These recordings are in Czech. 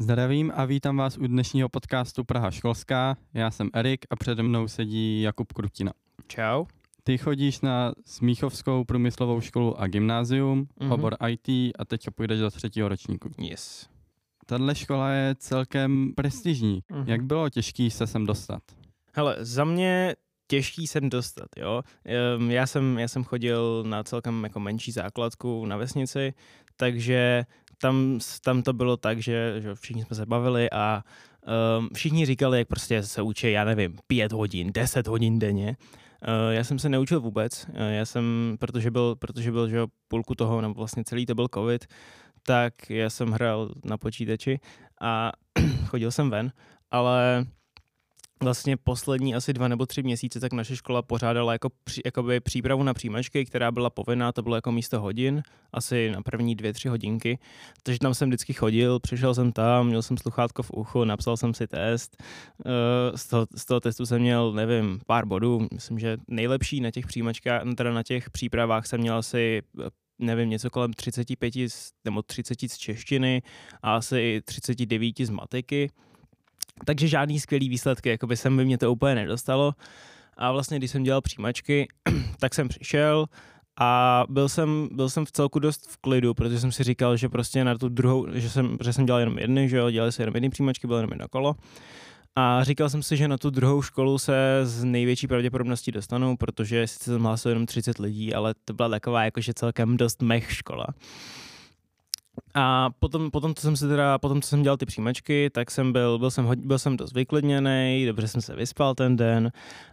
Zdravím a vítám vás u dnešního podcastu Praha školská. Já jsem Erik a přede mnou sedí Jakub Krutina. Čau. Ty chodíš na Smíchovskou průmyslovou školu a gymnázium, obor IT a teď půjdeš do třetího ročníku. Yes. Tato škola je celkem prestižní. Jak bylo těžký se sem dostat? Hele, za mě těžký sem dostat, jo. Já jsem chodil na celkem jako menší základku na vesnici, takže tam to bylo tak, že všichni jsme se bavili a všichni říkali, jak prostě se učí, já nevím, 5 hodin, 10 hodin denně. Já jsem se neučil vůbec, protože byl že půlku toho, nebo vlastně celý to byl covid, tak já jsem hrál na počítači a chodil jsem ven, ale vlastně poslední asi 2 nebo 3 měsíce tak naše škola pořádala jakoby přípravu na přijímačky, která byla povinná, to bylo jako místo hodin, asi na první 2-3 hodinky. Takže tam jsem vždycky chodil, přišel jsem tam, měl jsem sluchátko v uchu, napsal jsem si test. Z toho testu jsem měl, nevím, pár bodů. Myslím, že nejlepší na těch přijímačkách, teda na těch přípravách jsem měl asi, nevím, něco kolem 35 nebo 30 z češtiny a asi 39 z matiky. Takže žádný skvělý výsledky, jakoby sem by mě to úplně nedostalo. A vlastně, když jsem dělal přijímačky, tak jsem přišel a byl jsem v celku dost v klidu, protože jsem si říkal, že prostě na tu druhou, že jsem dělal jenom jedny, že jo, dělali se jenom jedny přijímačky, bylo jenom jedno kolo. A říkal jsem si, že na tu druhou školu se z největší pravděpodobností dostanu, protože sice jsem hlásil jenom 30 lidí, ale to byla taková jakože celkem dost mech škola. A potom, co jsem dělal ty přijímačky, tak jsem byl jsem dost vyklidněnej, dobře jsem se vyspal ten den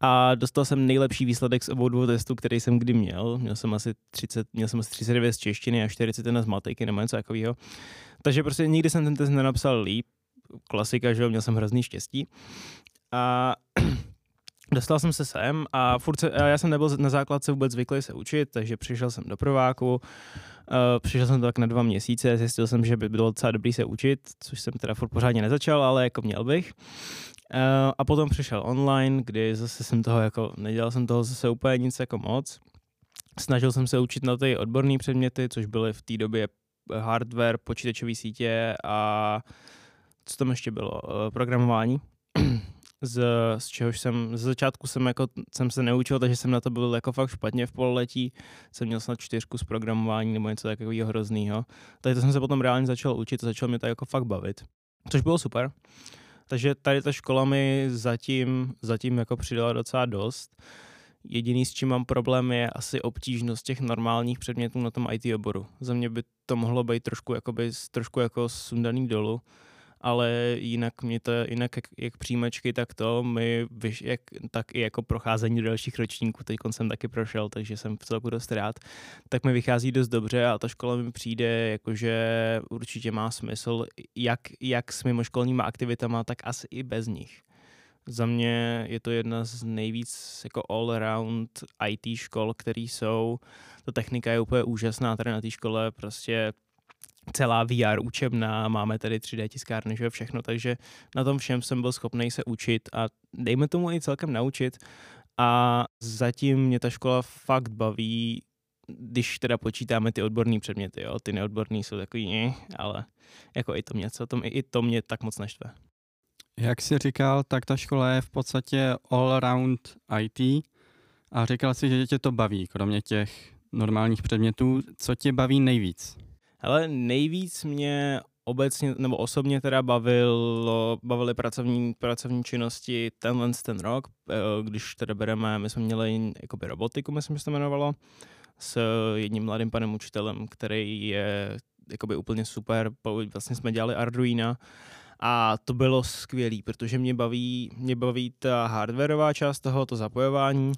a dostal jsem nejlepší výsledek z obou dvou testů, který jsem kdy měl. Měl jsem asi 39 z češtiny a 41 z matiky nebo něco takového. Takže prostě nikdy jsem ten test nenapsal líp. Klasika, že jo, měl jsem hrozný štěstí. A dostal jsem se sem a já jsem nebyl na základce vůbec zvyklý se učit, takže přišel jsem do prváku, přišel jsem to tak na 2 měsíce, zjistil jsem, že by bylo docela dobrý se učit, což jsem teda furt pořádně nezačal, ale jako měl bych. A potom přišel online, kdy zase jsem toho jako, nedělal jsem toho zase úplně nic jako moc. Snažil jsem se učit na ty odborné předměty, což byly v té době hardware, počítačové sítě a co tam ještě bylo, programování. Z čehož jsem, ze začátku jsem se neučil, takže jsem na to byl jako fakt špatně v pololetí. Jsem měl snad 4 z programování nebo něco takového hroznýho. Takže to jsem se potom reálně začal učit, začalo mě to jako fakt bavit. Což bylo super. Takže tady ta škola mi zatím jako přidala docela dost. Jediný, s čím mám problém, je asi obtížnost těch normálních předmětů na tom IT oboru. Za mě by to mohlo být trošku jako sundaný dolů. Ale jinak jak přijímačky, tak to mi tak i jako procházení do dalších ročníků, teď jsem taky prošel, takže jsem v celku dost rád, tak mi vychází dost dobře a ta škola mi přijde, jakože určitě má smysl, jak s mimoškolníma aktivitama, tak asi i bez nich. Za mě je to jedna z nejvíc jako all-around IT škol, které jsou. Ta technika je úplně úžasná, tady na té škole prostě celá VR učebna, máme tady 3D tiskárny, že všechno, takže na tom všem jsem byl schopný se učit a dejme tomu i celkem naučit a zatím mě ta škola fakt baví, když teda počítáme ty odborné předměty, jo, ty neodborné jsou takový, ale jako i to mě tak moc naštve. Jak jsi říkal, tak ta škola je v podstatě all-around IT a říkal jsi, že tě to baví, kromě těch normálních předmětů, co tě baví nejvíc? Ale nejvíc mě obecně, nebo osobně teda bavily pracovní činnosti ten rok, když teda bereme, my jsme měli jakoby robotiku, myslím, že se to jmenovalo, s jedním mladým panem učitelem, který je jakoby úplně super, vlastně jsme dělali Arduina a to bylo skvělý, protože mě baví ta hardwareová část toho, to zapojování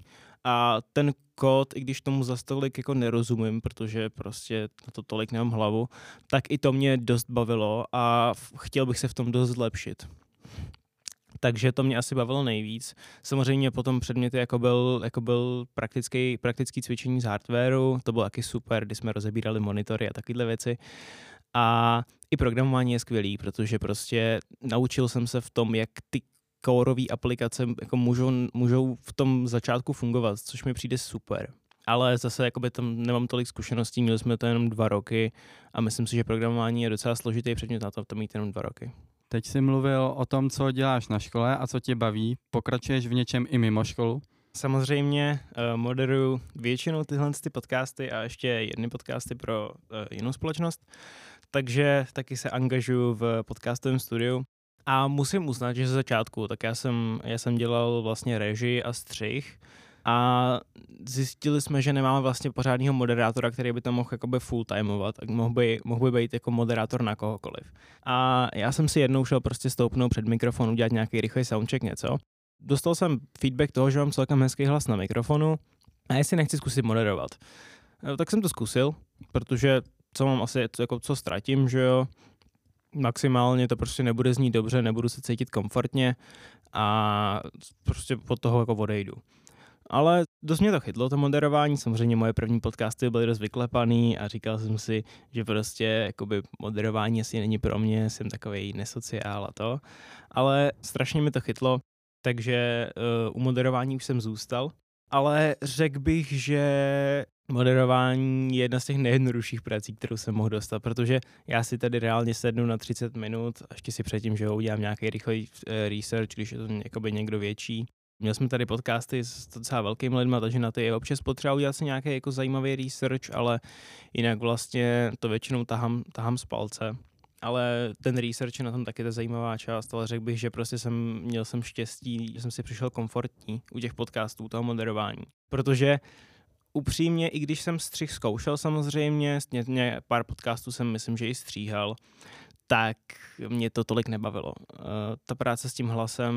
a ten kód, i když tomu zas tolik jako nerozumím, protože prostě na to tolik nemám hlavu, tak i to mě dost bavilo a chtěl bych se v tom dost zlepšit. Takže to mě asi bavilo nejvíc. Samozřejmě potom předměty, jako byl praktický cvičení z hardwareu, to bylo taky super, kdy jsme rozebírali monitory a takovéhle věci. A i programování je skvělý, protože prostě naučil jsem se v tom, jak ty core aplikace jako můžou v tom začátku fungovat, což mi přijde super. Ale zase jakoby tam nemám tolik zkušeností, měli jsme to jenom 2 roky a myslím si, že programování je docela složitý předmět na to mít jenom 2 roky. Teď jsi mluvil o tom, co děláš na škole a co tě baví. Pokračuješ v něčem i mimo školu? Samozřejmě moderuju většinou tyhle podcasty a ještě jedny podcasty pro jinou společnost, takže taky se angažuju v podcastovém studiu. A musím uznat, že ze začátku, tak já jsem dělal vlastně režii a střih a zjistili jsme, že nemáme vlastně pořádného moderátora, který by to mohl jakoby full-timeovat, tak mohl by být jako moderátor na kohokoliv. A já jsem si jednou šel prostě stoupnout před mikrofon, udělat nějaký rychlý soundcheck, něco. Dostal jsem feedback toho, že mám celkem hezký hlas na mikrofonu a jestli nechci zkusit moderovat. Tak jsem to zkusil, protože co mám asi, jako co ztratím, že jo, maximálně to prostě nebude znít dobře, nebudu se cítit komfortně a prostě od toho jako odejdu. Ale dost mě to chytlo, to moderování, samozřejmě moje první podcasty byly dost vyklepaný a říkal jsem si, že prostě jakoby moderování asi není pro mě, jsem takovej nesociál a to, ale strašně mi to chytlo, takže u moderování už jsem zůstal, ale řekl bych, že moderování je jedna z těch nejjednodušších prací, kterou jsem mohl dostat, protože já si tady reálně sednu na 30 minut a ještě si předtím, že udělám nějaký rychlý research, když je to jakoby někdo větší. Měl jsme tady podcasty s docela velkými lidmi, takže na ty je občas potřeba udělat si nějaký jako zajímavý research, ale jinak vlastně to většinou tahám z palce. Ale ten research je na tom taky ta zajímavá část, ale řekl bych, že prostě měl jsem štěstí, že jsem si přišel komfortní u těch podcastů, toho moderování. Protože upřímně, i když jsem střih zkoušel samozřejmě, pár podcastů jsem myslím, že i stříhal, tak mě to tolik nebavilo. Ta práce s tím hlasem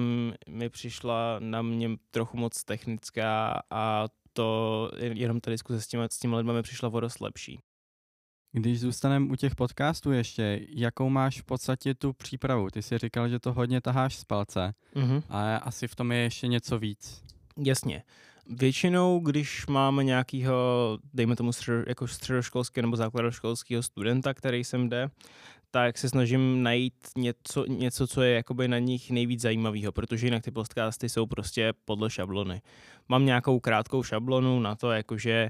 mi přišla na mě trochu moc technická a to jenom ta diskuse s těmi lidmi mi přišla o dost lepší. Když zůstaneme u těch podcastů ještě, jakou máš v podstatě tu přípravu? Ty jsi říkal, že to hodně taháš z palce, ale asi v tom je ještě něco víc. Jasně. Většinou, když máme nějakého, dejme tomu jako středoškolského nebo základoškolského studenta, který sem jde, tak se snažím najít něco, co je jakoby na nich nejvíc zajímavého, protože jinak ty podcasty jsou prostě podle šablony. Mám nějakou krátkou šablonu na to, jakože,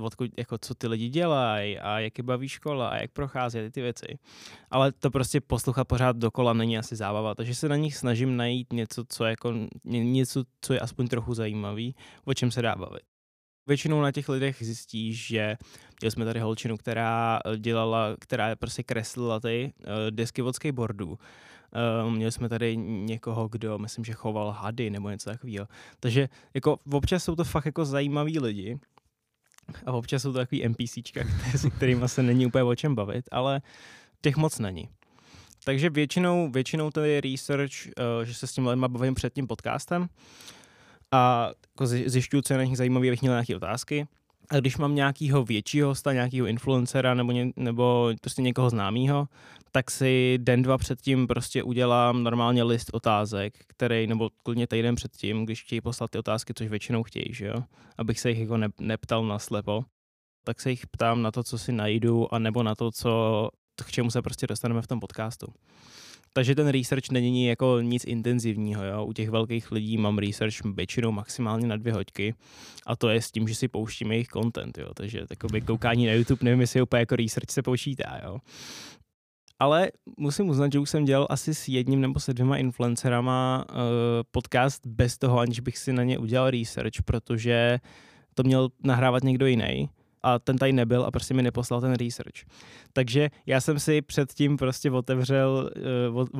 odkud, jako co ty lidi dělají a jak je baví škola a jak prochází ty věci. Ale to prostě poslouchat pořád dokola není asi zábava, takže se na nich snažím najít něco, co je aspoň trochu zajímavý, o čem se dá bavit. Většinou na těch lidech zjistíš, že měli jsme tady holčinu, která prostě kreslila ty desky od skateboardů. Měli jsme tady někoho, kdo, myslím, že choval hady nebo něco takového. Takže jako občas jsou to fakt jako zajímaví lidi a občas jsou to takový NPCčka, s kterýma se není úplně o čem bavit, ale těch moc není. Takže většinou to je research, že se s tím lidma bavím před tím podcastem, a jako zjišťuju, co je na nich zajímavé, abych měl nějaké otázky. A když mám nějakého většího hosta, nějakého influencera nebo prostě někoho známého, tak si den, dva předtím prostě udělám normálně list otázek, nebo klidně týden předtím, když chtějí poslat ty otázky, což většinou chtějí, že jo? Abych se jich jako neptal naslepo, tak se jich ptám na to, co si najdu, a nebo na to, k čemu se prostě dostaneme v tom podcastu. Takže ten research není jako nic intenzivního, jo. U těch velkých lidí mám research většinou maximálně na 2 hoďky a to je s tím, že si pouštím jejich content, jo. Takže takové koukání na YouTube, nevím, jestli úplně jako research se počítá, jo. Ale musím uznat, že už jsem dělal asi s jedním nebo se 2 influencerama podcast bez toho, aniž bych si na ně udělal research, protože to měl nahrávat někdo jiný. A ten tady nebyl a prostě mi neposlal ten research. Takže já jsem si předtím prostě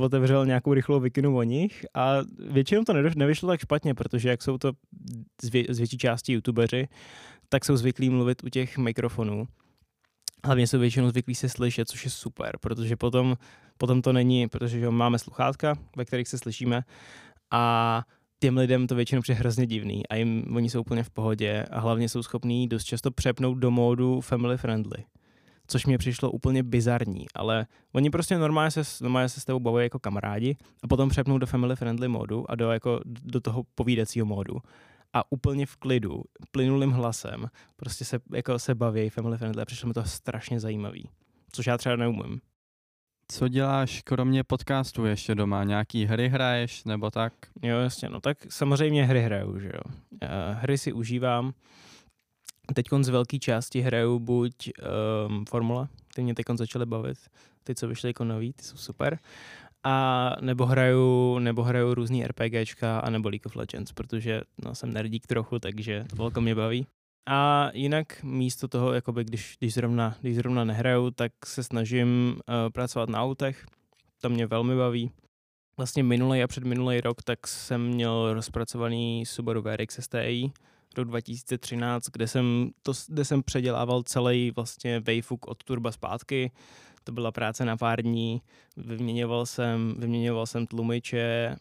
otevřel nějakou rychlou vikinu o nich a většinou to nevyšlo tak špatně, protože jak jsou to z větší části youtubeři, tak jsou zvyklí mluvit u těch mikrofonů. Hlavně jsou většinou zvyklí se slyšet, což je super, protože potom to není, protože máme sluchátka, ve kterých se slyšíme a těm lidem to většinou přijde hrozně divný a oni jsou úplně v pohodě a hlavně jsou schopní dost často přepnout do módu family friendly, což mě přišlo úplně bizarní, ale oni prostě normálně se s tebou bavují jako kamarádi a potom přepnou do family friendly módu a do toho povídacího módu a úplně v klidu, plynulým hlasem prostě se baví family friendly a přišlo mi to strašně zajímavý, což já třeba neumím. Co děláš kromě podcastu ještě doma? Nějaký hry hraješ nebo tak? Jo, jasně, no tak samozřejmě hry hraju, že jo. Hry si užívám. Teďkon z velké části hraju buď Formula, ty mě teďkon začaly bavit, ty, co vyšly jako nový, ty jsou super. a nebo hraju různý RPGčka a nebo League of Legends, protože no, jsem nerdík trochu, takže to velko mě baví. A jinak místo toho, jakoby, když zrovna nehraju, tak se snažím pracovat na autech, to mě velmi baví. Vlastně minulý a předminulý rok tak jsem měl rozpracovaný Subaru WRX STi rok 2013, kde jsem předělával celý vlastně vejfuk od turba zpátky. To byla práce na pár dní, vyměňoval jsem tlumiče,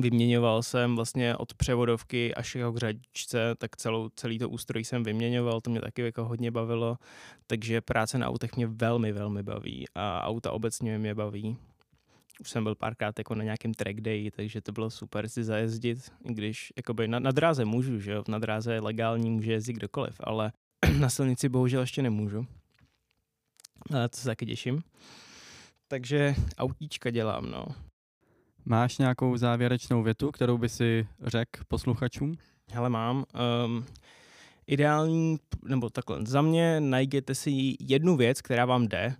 vyměňoval jsem vlastně od převodovky až k řadičce, tak celý to ústroj jsem vyměňoval, to mě taky jako hodně bavilo, takže práce na autech mě velmi, velmi baví a auta obecně mě baví. Už jsem byl párkrát jako na nějakém track day, takže to bylo super si zajezdit, když jakoby na dráze můžu, že jo, na dráze legální může jezdit kdokoliv, ale na silnici bohužel ještě nemůžu. Ale to se taky těším. Takže autíčka dělám, no. Máš nějakou závěrečnou větu, kterou by si řekl posluchačům? Hele, mám. Ideální, nebo takhle, za mě najděte si jednu věc, která vám jde,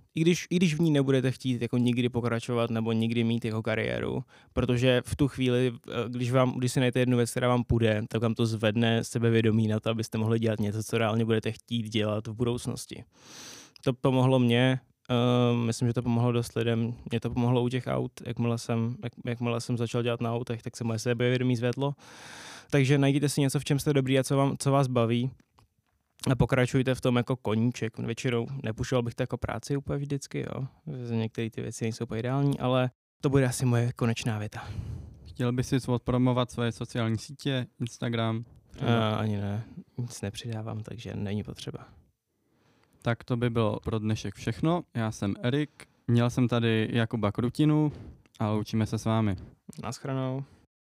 i když v ní nebudete chtít jako nikdy pokračovat nebo nikdy mít jako kariéru, protože v tu chvíli, když si najdete jednu věc, která vám půjde, tak vám to zvedne sebevědomí na to, abyste mohli dělat něco, co reálně budete chtít dělat v budoucnosti. To pomohlo mně, myslím, že to pomohlo dost lidem, mě to pomohlo u těch aut, jakmile jsem začal dělat na autech, tak se moje sebevědomí zvedlo. Takže najděte si něco, v čem jste dobrý a co vás baví a pokračujte v tom jako koníček. Většinou nepušoval bych to jako práci úplně vždycky, jo. Některé ty věci nejsou úplně ideální, ale to bude asi moje konečná věta. Chtěl bys si odpromovat svoje sociální sítě, Instagram? Ani ne, nic nepřidávám, takže není potřeba. Tak to by bylo pro dnešek všechno. Já jsem Erik, měl jsem tady Jakuba Krutinu a loučíme se s vámi. Naschranou.